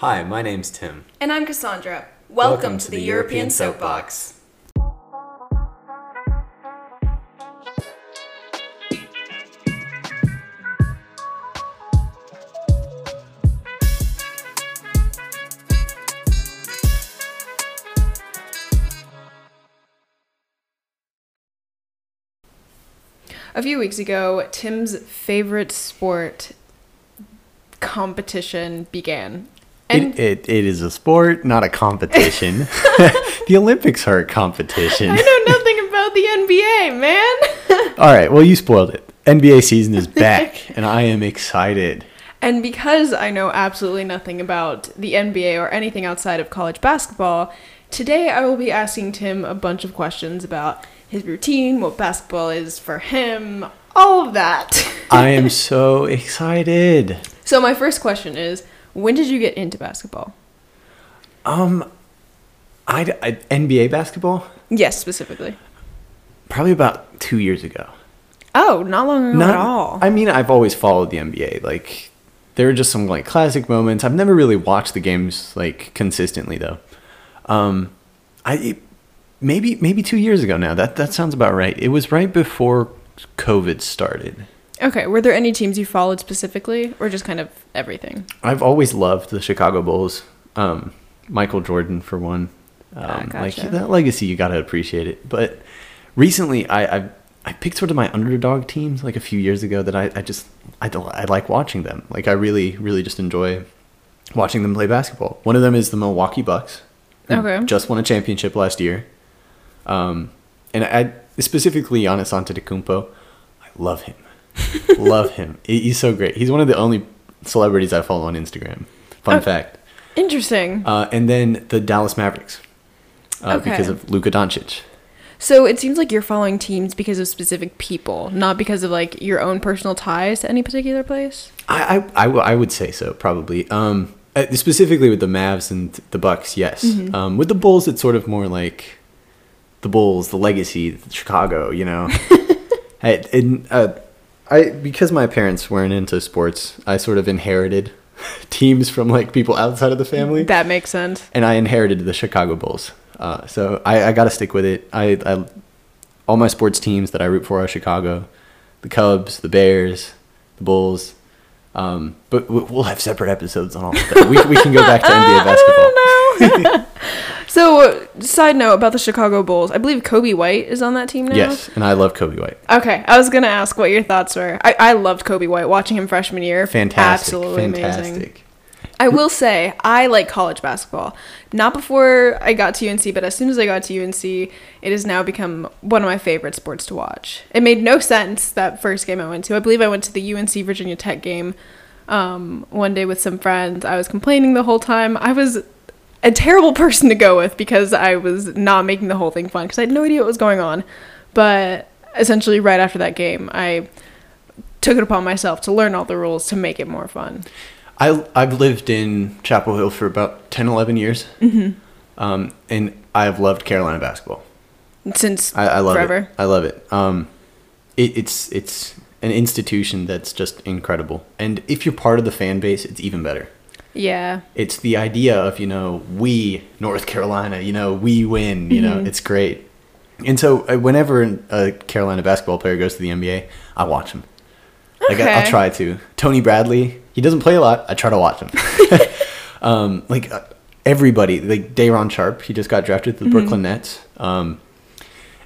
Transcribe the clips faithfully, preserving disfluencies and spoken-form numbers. Hi, my name's Tim. And I'm Cassandra. Welcome, Welcome to, to the, the European, European Soapbox. A few weeks ago, Tim's favorite sport competition began. And it, it, it is a sport, not a competition. The Olympics are a competition. I know nothing about the N B A, man. All right, well, you spoiled it. N B A season is back, and I am excited. And because I know absolutely nothing about the N B A or anything outside of college basketball, today I will be asking Tim a bunch of questions about his routine, what basketball is for him, all of that. I am so excited. So my first question is, when did you get into basketball? Um, I, I N B A basketball? Yes, specifically. Probably about two years ago. Oh, not long ago not, at all. I mean, I've always followed the N B A. Like, there are just some, like, classic moments. I've never really watched the games, like, consistently, though. Um, I... It, Maybe maybe two years ago now. That that sounds about right. It was right before COVID started. Okay. Were there any teams you followed specifically, or just kind of everything? I've always loved the Chicago Bulls. Um, Michael Jordan, for one. Um, ah, gotcha. Like, that legacy, you got to appreciate it. But recently, I, I I picked sort of my underdog teams like a few years ago that I, I just, I, I like watching them. Like, I really, really just enjoy watching them play basketball. One of them is the Milwaukee Bucks. Okay. Just won a championship last year. Um, and I, specifically Giannis Antetokounmpo, I love him. Love him. He's so great. He's one of the only celebrities I follow on Instagram. Fun oh, fact. Interesting. Uh, and then the Dallas Mavericks, uh, okay. because of Luka Doncic. So it seems like you're following teams because of specific people, not because of, like, your own personal ties to any particular place? I, I, I, w- I would say so, probably. Um, specifically with the Mavs and the Bucks, yes. Mm-hmm. Um, with the Bulls, it's sort of more like... The Bulls, the legacy, the Chicago, you know. I, and, uh, I because my parents weren't into sports, I sort of inherited teams from, like, people outside of the family. That makes sense. And I inherited the Chicago Bulls. Uh, so I, I got to stick with it. I, I all my sports teams that I root for are Chicago. The Cubs, the Bears, the Bulls. Um, but we'll have separate episodes on all of that. We, we can go back to N B A basketball. I don't know. So, side note about the Chicago Bulls. I believe Coby White is on that team now. Yes, and I love Coby White. Okay, I was going to ask what your thoughts were. I, I loved Coby White, watching him freshman year. Fantastic. Absolutely fantastic. Amazing. I will say, I like college basketball. Not before I got to U N C, but as soon as I got to U N C, it has now become one of my favorite sports to watch. It made no sense, that first game I went to. I believe I went to the U N C Virginia Tech game um, one day with some friends. I was complaining the whole time. I was... a terrible person to go with because I was not making the whole thing fun because I had no idea what was going on. But essentially right after that game, I took it upon myself to learn all the rules to make it more fun. I, I've lived in Chapel Hill for about ten, eleven years. Mm-hmm. Um, and I've loved Carolina basketball. Since I, I love forever. It. I love it. Um, it. It's it's an institution that's just incredible. And if you're part of the fan base, it's even better. Yeah. It's the idea of, you know, we, North Carolina, you know, we win, you mm-hmm. know, it's great. And so uh, whenever a Carolina basketball player goes to the N B A, I watch him. Okay. Like, I, I'll try to. Tony Bradley, he doesn't play a lot. I try to watch him. um, like, uh, everybody, like Dayron Sharpe, he just got drafted to the mm-hmm. Brooklyn Nets. Um,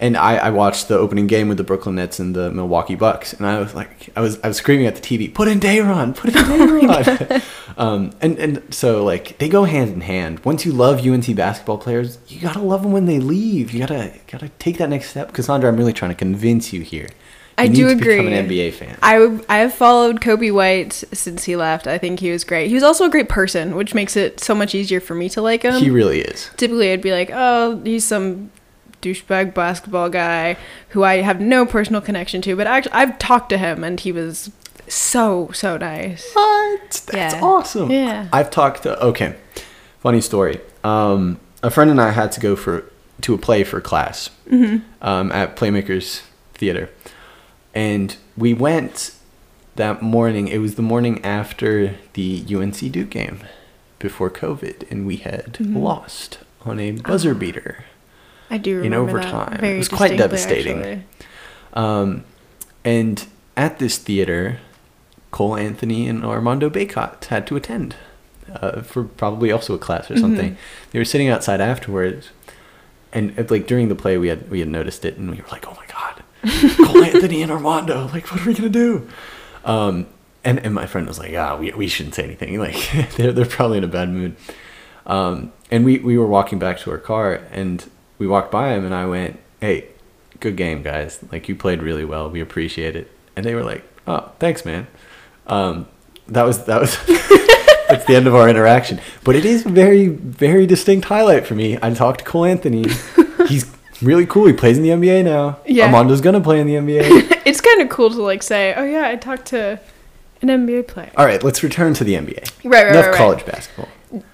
and I, I watched the opening game with the Brooklyn Nets and the Milwaukee Bucks. And I was like, I was I was screaming at the T V, put in Dayron, put in Dayron. um, and, and so, like, they go hand in hand. Once you love U N C basketball players, you got to love them when they leave. You got to got to take that next step. Cassandra, I'm really trying to convince you here. You I need do to agree. Become an N B A fan. I, I have followed Coby White since he left. I think he was great. He was also a great person, which makes it so much easier for me to like him. He really is. Typically, I'd be like, oh, he's some... douchebag basketball guy who I have no personal connection to, but actually I've talked to him and he was so so nice. What? That's yeah. awesome. Yeah. I've talked to okay. Funny story. Um, a friend and I had to go for to a play for class mm-hmm. um, at Playmakers Theater, and we went that morning. It was the morning after the U N C Duke game. before COVID, and we had mm-hmm. lost on a buzzer beater. I do remember in overtime. That. It was quite devastating. Um, and at this theater, Cole Anthony and Armando Bacot had to attend uh, for probably also a class or something. Mm-hmm. They were sitting outside afterwards, and like during the play, we had we had noticed it, and we were like, "Oh my God, Cole Anthony and Armando! Like, what are we gonna do?" Um, and and my friend was like, "Ah, we we shouldn't say anything. Like, they're they're probably in a bad mood." Um, and we we were walking back to our car, and we walked by him, and I went, "Hey, good game, guys. Like, you played really well. We appreciate it." And they were like, "Oh, thanks, man." Um, that was that was that's the end of our interaction. But it is a very, very distinct highlight for me. I talked to Cole Anthony. He's really cool. He plays in the N B A now. Yeah. Armando's gonna play in the N B A. It's kind of cool to like say, "Oh yeah, I talked to an N B A player." All right, let's return to the N B A. Right, right, Enough right, college right. basketball.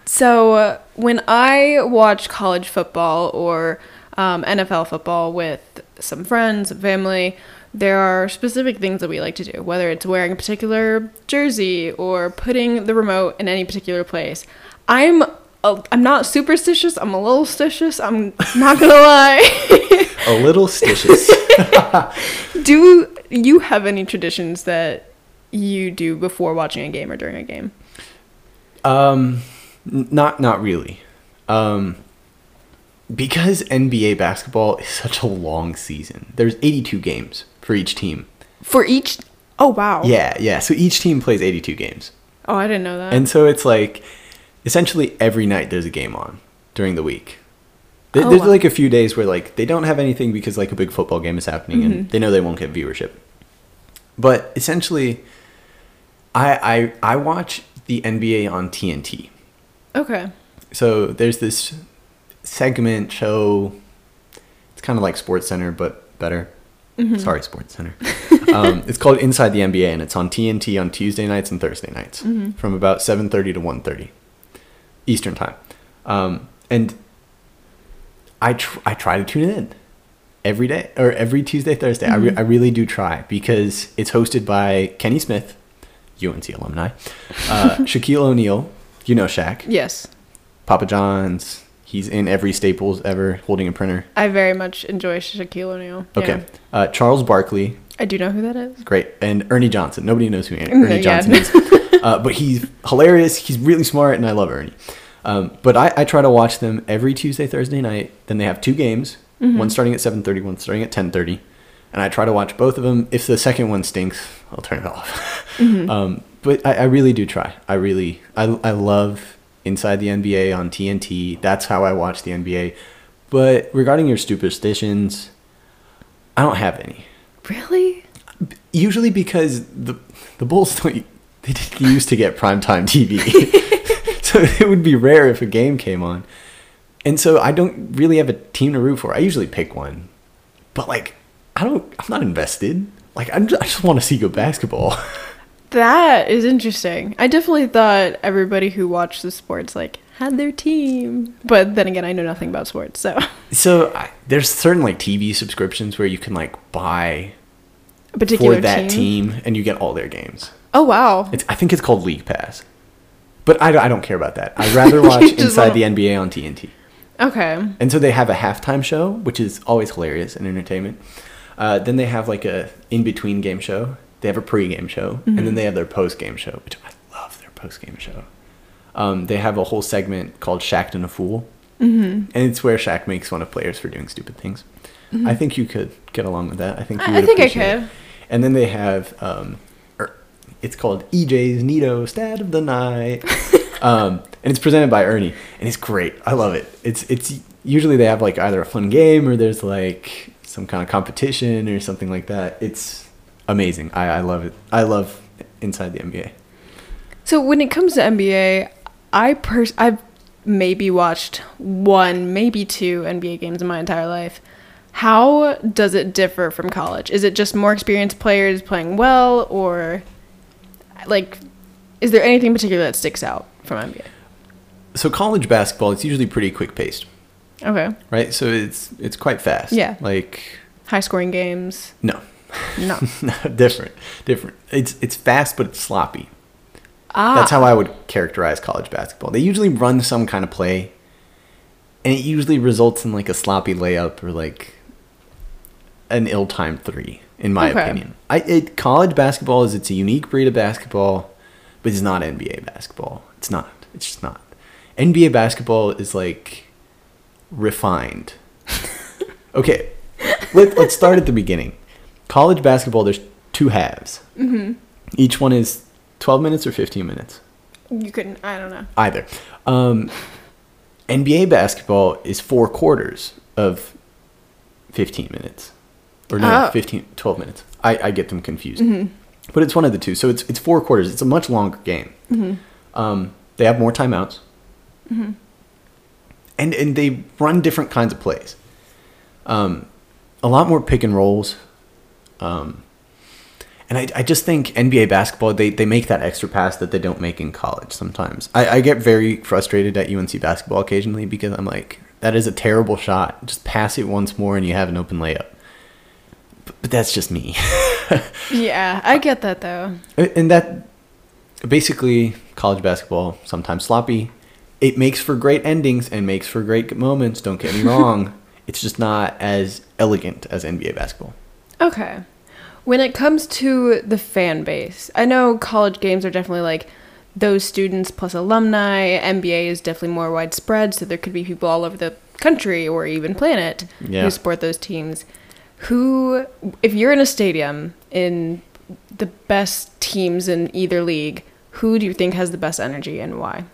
So uh, when I watch college football or um, N F L football with some friends, family, there are specific things that we like to do, whether it's wearing a particular jersey or putting the remote in any particular place. I'm a, I'm not superstitious. I'm a little stitious. I'm not gonna lie. A little stitious. Do you have any traditions that you do before watching a game or during a game? Um. Not not really. Um, because N B A basketball is such a long season. There's eighty-two games for each team. For each? Oh, wow. Yeah, yeah. So each team plays eighty-two games. Oh, I didn't know that. And so it's like essentially every night there's a game on during the week. There, oh, there's wow. like a few days where like they don't have anything because like a big football game is happening mm-hmm. and they know they won't get viewership. But essentially I I I watch the N B A on T N T. Okay. So there's this segment show. It's kind of like Sports Center, but better. Mm-hmm. Sorry, Sports Center. um, it's called Inside the N B A, and it's on T N T on Tuesday nights and Thursday nights mm-hmm. from about seven thirty to one thirty Eastern time. Um, and I tr- I try to tune in every day or every Tuesday, Thursday. Mm-hmm. I, re- I really do try because it's hosted by Kenny Smith, U N C alumni, uh, Shaquille O'Neal. You know Shaq. Yes. Papa John's. He's in every Staples ever, holding a printer. I very much enjoy Shaquille O'Neal. Okay. Yeah. Uh, Charles Barkley. I do know who that is. Great. And Ernie Johnson. Nobody knows who Ernie no, Johnson yeah. is. Uh, but he's hilarious. He's really smart, and I love Ernie. Um, but I, I try to watch them every Tuesday, Thursday night. Then they have two games, mm-hmm. one starting at seven thirty, one starting at ten thirty. And I try to watch both of them. If the second one stinks, I'll turn it off. Mm-hmm. Um, But I, I really do try. I really, I, I love Inside the N B A on T N T. That's how I watch the N B A. But regarding your superstitions, I don't have any. Really? Usually because the the Bulls don't, they didn't used to get primetime T V. So it would be rare if a game came on. And so I don't really have a team to root for. I usually pick one. But like, I don't, I'm not invested. Like, I'm just, I just want to see good basketball. That is interesting. I definitely thought everybody who watched the sports like had their team, but then again, I know nothing about sports, so. So I, there's certain like T V subscriptions where you can like buy a particular for that team? team, and you get all their games. Oh wow! It's, I think it's called League Pass, but I, I don't care about that. I'd rather watch Inside the N B A on T N T. Okay. And so they have a halftime show, which is always hilarious and entertainment. Uh, then they have like a in-between game show. They have a pre-game show, mm-hmm. and then they have their post-game show, which I love their post-game show. Um, they have a whole segment called Shaq'd and a Fool, mm-hmm. and it's where Shaq makes fun of players for doing stupid things. Mm-hmm. I think you could get along with that. I think you would I think I could. It. And then they have, um, er, it's called E J's Neato Stat of the Night, um, and it's presented by Ernie, and it's great. I love it. It's it's usually they have like either a fun game or there's like some kind of competition or something like that. It's amazing. I, I love it. I love Inside the N B A. So when it comes to N B A, I pers- I've maybe watched one, maybe two N B A games in my entire life. How does it differ from college? Is it just more experienced players playing well, or like, is there anything in particular that sticks out from N B A? So college basketball, it's usually pretty quick paced. Okay. Right? So it's it's quite fast. Yeah. Like high scoring games. No. No. no, different, different. It's it's fast, but it's sloppy. Ah. That's how I would characterize college basketball. They usually run some kind of play, and it usually results in like a sloppy layup or like an ill-timed three, in my okay. opinion. I it, college basketball is it's a unique breed of basketball, but it's not N B A basketball. It's not. It's just not. N B A basketball is like refined. Okay, Let, let's start at the beginning. College basketball, there's two halves. Mm-hmm. Each one is twelve minutes or fifteen minutes. You couldn't, I don't know. Either. Um, N B A basketball is four quarters of fifteen minutes. Or no, oh. fifteen, twelve minutes. I, I get them confused. Mm-hmm. But it's one of the two. So it's it's four quarters. It's a much longer game. Mm-hmm. Um, they have more timeouts. Mm-hmm. And, and they run different kinds of plays. Um, a lot more pick and rolls. Um, and I, I just think N B A basketball, they, they make that extra pass that they don't make in college sometimes. I, I get very frustrated at U N C basketball occasionally because I'm like, that is a terrible shot. Just pass it once more and you have an open layup. But, but that's just me. Yeah, I get that though. And that basically college basketball, sometimes sloppy. It makes for great endings and makes for great moments. Don't get me wrong. It's just not as elegant as N B A basketball. Okay. When it comes to the fan base, I know college games are definitely like those students plus alumni. N B A is definitely more widespread, so there could be people all over the country or even planet yeah. who support those teams. Who, if you're in a stadium in the best teams in either league, who do you think has the best energy and why?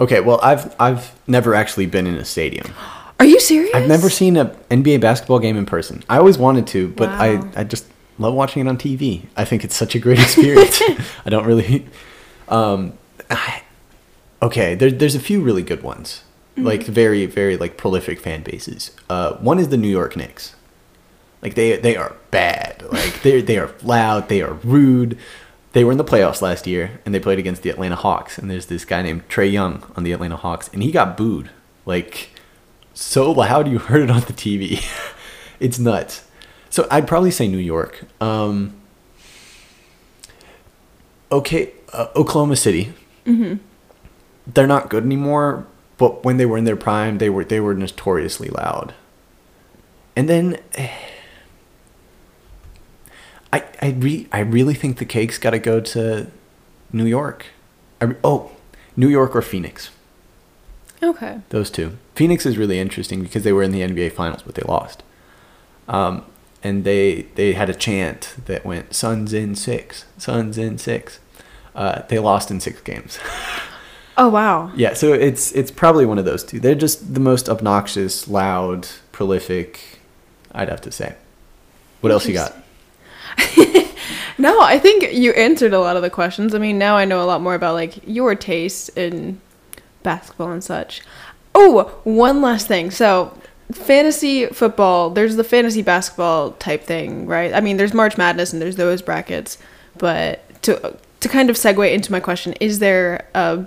Okay, well, I've I've never actually been in a stadium. Are you serious? I've never seen an N B A basketball game in person. I always wanted to, but wow. I, I just love watching it on T V. I think it's such a great experience. I don't really... Um, I, okay, there, there's a few really good ones. Mm-hmm. Like, very, very, like, prolific fan bases. Uh, one is the New York Knicks. Like, they they are bad. Like, they they are loud. They are rude. They were in the playoffs last year, and they played against the Atlanta Hawks. And there's this guy named Trae Young on the Atlanta Hawks, and he got booed. Like... so loud you heard it on the T V. It's nuts. So I'd probably say New York. Um, okay, uh, Oklahoma City. Mm-hmm. They're not good anymore, but when they were in their prime, they were they were notoriously loud. And then I I re I really think the cake's got to go to New York. I, oh, New York or Phoenix. Okay. Those two. Phoenix is really interesting because they were in the N B A Finals, but they lost. Um, and they they had a chant that went, Suns in six, Suns in six. Uh, they lost in six games. Oh, wow. Yeah, so it's it's probably one of those two. They're just the most obnoxious, loud, prolific, I'd have to say. What else you got? No, I think you answered a lot of the questions. I mean, now I know a lot more about like your taste in basketball and such. Oh, one last thing. So, fantasy football, there's the fantasy basketball type thing, right? I mean, there's March Madness and there's those brackets, but to to kind of segue into my question, is there a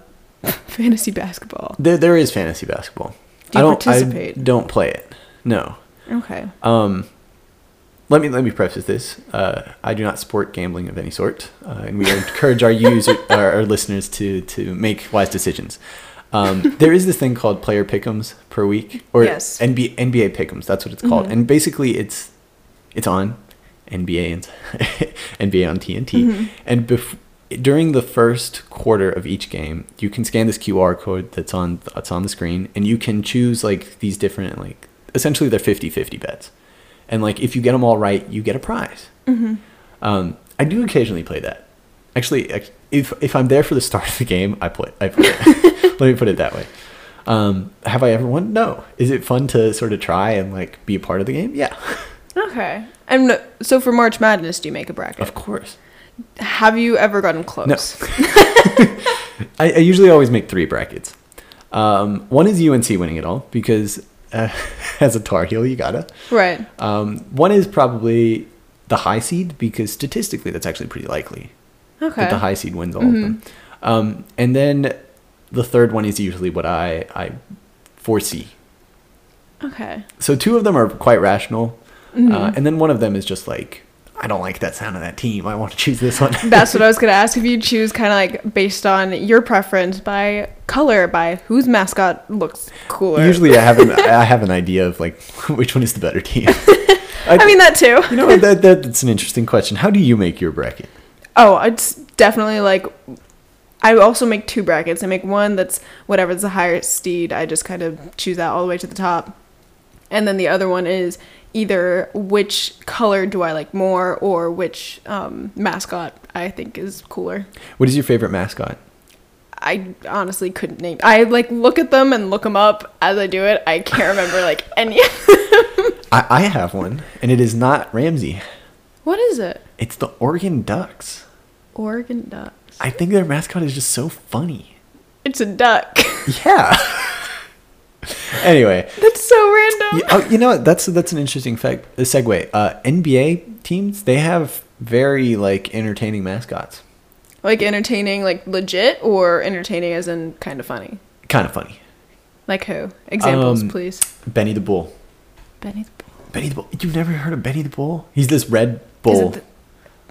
fantasy basketball? There there is fantasy basketball. Do you I don't participate? I don't play it. No. Okay. Um Let me let me preface this. Uh, I do not support gambling of any sort, uh, and we encourage our user, our, our listeners to to make wise decisions. Um, there is this thing called player pick'ems per week, or yes. N B A N B A pick'ems. That's what it's called, mm-hmm. and basically it's it's on N B A and N B A on T N T. Mm-hmm. And bef- during the first quarter of each game, you can scan this Q R code that's on that's on the screen, and you can choose like these different like essentially they're fifty-fifty bets. And, like, if you get them all right, you get a prize. Mm-hmm. Um, I do occasionally play that. Actually, if if I'm there for the start of the game, I play, I play it. Let me put it that way. Um, have I ever won? No. Is it fun to sort of try and, like, be a part of the game? Yeah. Okay. And so for March Madness, do you make a bracket? Of course. Have you ever gotten close? No. I, I usually always make three brackets. Um, one is U N C winning it all because... Uh, as a Tar Heel, you gotta. Right. Um, one is probably the high seed because statistically that's actually pretty likely. Okay. That the high seed wins all mm-hmm. of them. Um, and then the third one is usually what I, I foresee. Okay. So two of them are quite rational. Mm-hmm. Uh, and then one of them is just like, I don't like that sound of that team. I want to choose this one. That's what I was going to ask. If you choose kind of like based on your preference by color, by whose mascot looks cooler. Usually I have an, I have an idea of like which one is the better team. I, I mean, that too. You know, that, that that's an interesting question. How do you make your bracket? Oh, it's definitely like... I also make two brackets. I make one that's whatever's the highest seed. I just kind of choose that all the way to the top. And then the other one is either which color do I like more or which um, mascot I think is cooler. What is your favorite mascot? I honestly couldn't name. I like look at them and look them up as I do it. I can't remember like any of them. I, I have one, and it is not Ramsey. What is it? It's the Oregon Ducks. Oregon Ducks. I think their mascot is just so funny. It's a duck. Yeah. Anyway. That's so random. You, oh, you know what? That's that's an interesting fact, a segue. Uh, N B A teams, they have very like entertaining mascots. Like entertaining, like legit, or entertaining as in kind of funny? Kind of funny. Like who? Examples, um, please. Benny the Bull. Benny the Bull. Benny the Bull. You've never heard of Benny the Bull? He's this red bull.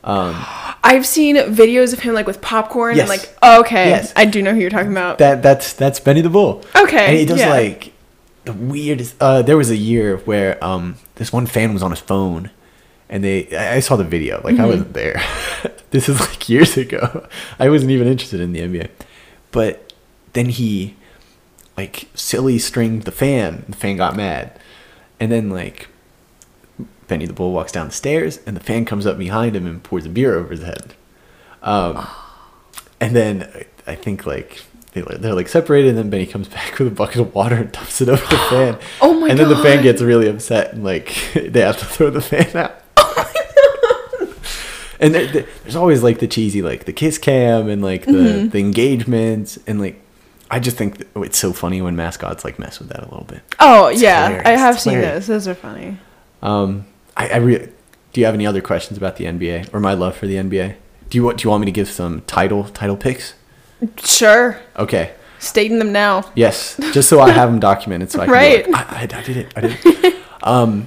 Um, I've seen videos of him like with popcorn. Yes. And like, oh, okay, yes. I do know who you're talking about. That that's that's Benny the Bull. Okay, and he does yeah. like the weirdest. Uh, there was a year where um this one fan was on his phone, and they I, I saw the video. Like mm-hmm. I wasn't there. This is like years ago. I wasn't even interested in the N B A, but then he like silly stringed the fan. The fan got mad, and then like. Benny the Bull walks down the stairs, and the fan comes up behind him and pours a beer over his head. Um, and then I, I think like they, they're like separated, and then Benny comes back with a bucket of water and dumps it over the fan. Oh my! And then God. The fan gets really upset, and like they have to throw the fan out. Oh my God. And there, there, there's always like the cheesy, like the kiss cam, and like the, mm-hmm. the engagements, and like I just think that, oh, it's so funny when mascots like mess with that a little bit. Oh it's yeah, hilarious. I have it's seen hilarious. Those. Those are funny. Um. I, I re- do you have any other questions about the N B A or my love for the N B A? Do you want do you want me to give some title title picks? Sure. Okay. Stating them now. Yes, just so I have them documented, so I can right. Be like, I, I, I did it. I did it. um,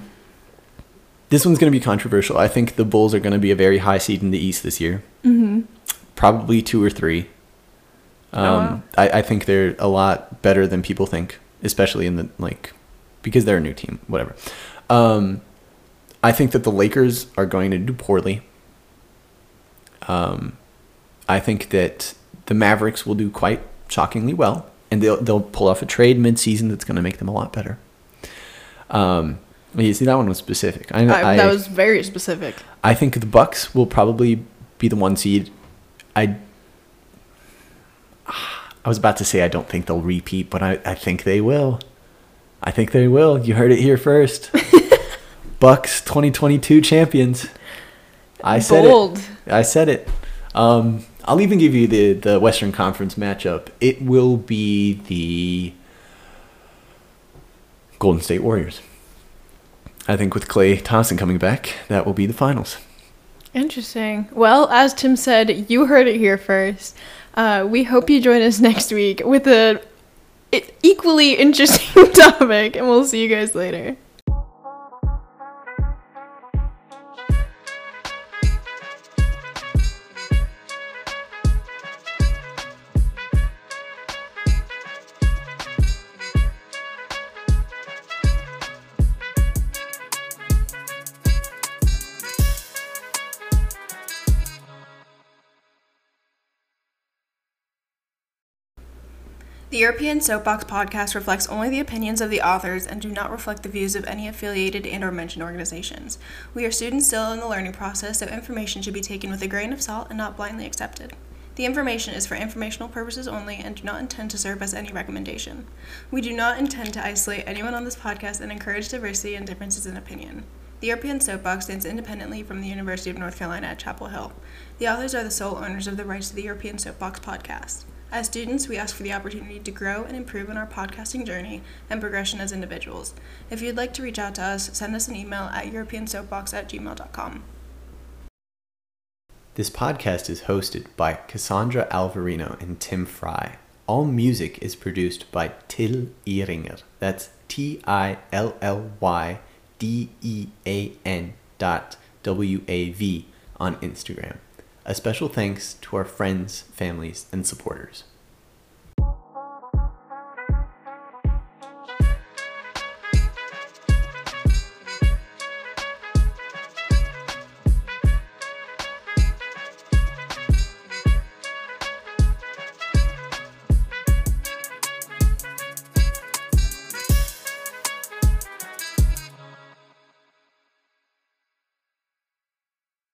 this one's going to be controversial. I think the Bulls are going to be a very high seed in the East this year. Mm-hmm. Probably two or three. Um, oh, wow. I, I think they're a lot better than people think, especially in the like because they're a new team. Whatever. Um. I think that the Lakers are going to do poorly. Um, I think that the Mavericks will do quite shockingly well, and they'll they'll pull off a trade midseason that's going to make them a lot better. Um, you see, that one was specific. I, I, that I, was very specific. I think the Bucks will probably be the one seed. I I was about to say I don't think they'll repeat, but I, I think they will. I think they will. You heard it here first. Bucks twenty twenty-two champions. I said Bold. it. I said it. Um, I'll even give you the, the Western Conference matchup. It will be the Golden State Warriors. I think with Clay Thompson coming back, that will be the finals. Interesting. Well, as Tim said, you heard it here first. Uh, we hope you join us next week with an equally interesting topic, and we'll see you guys later. The European Soapbox Podcast reflects only the opinions of the authors and do not reflect the views of any affiliated and or mentioned organizations. We are students still in the learning process, so information should be taken with a grain of salt and not blindly accepted. The information is for informational purposes only and do not intend to serve as any recommendation. We do not intend to isolate anyone on this podcast and encourage diversity and differences in opinion. The European Soapbox stands independently from the University of North Carolina at Chapel Hill. The authors are the sole owners of the rights to the European Soapbox Podcast. As students, we ask for the opportunity to grow and improve in our podcasting journey and progression as individuals. If you'd like to reach out to us, send us an email at european soapbox at gmail dot com. This podcast is hosted by Cassandra Alvarino and Tim Fry. All music is produced by Till Ehringer. That's T I L L Y D E A N dot W A V on Instagram. A special thanks to our friends, families, and supporters.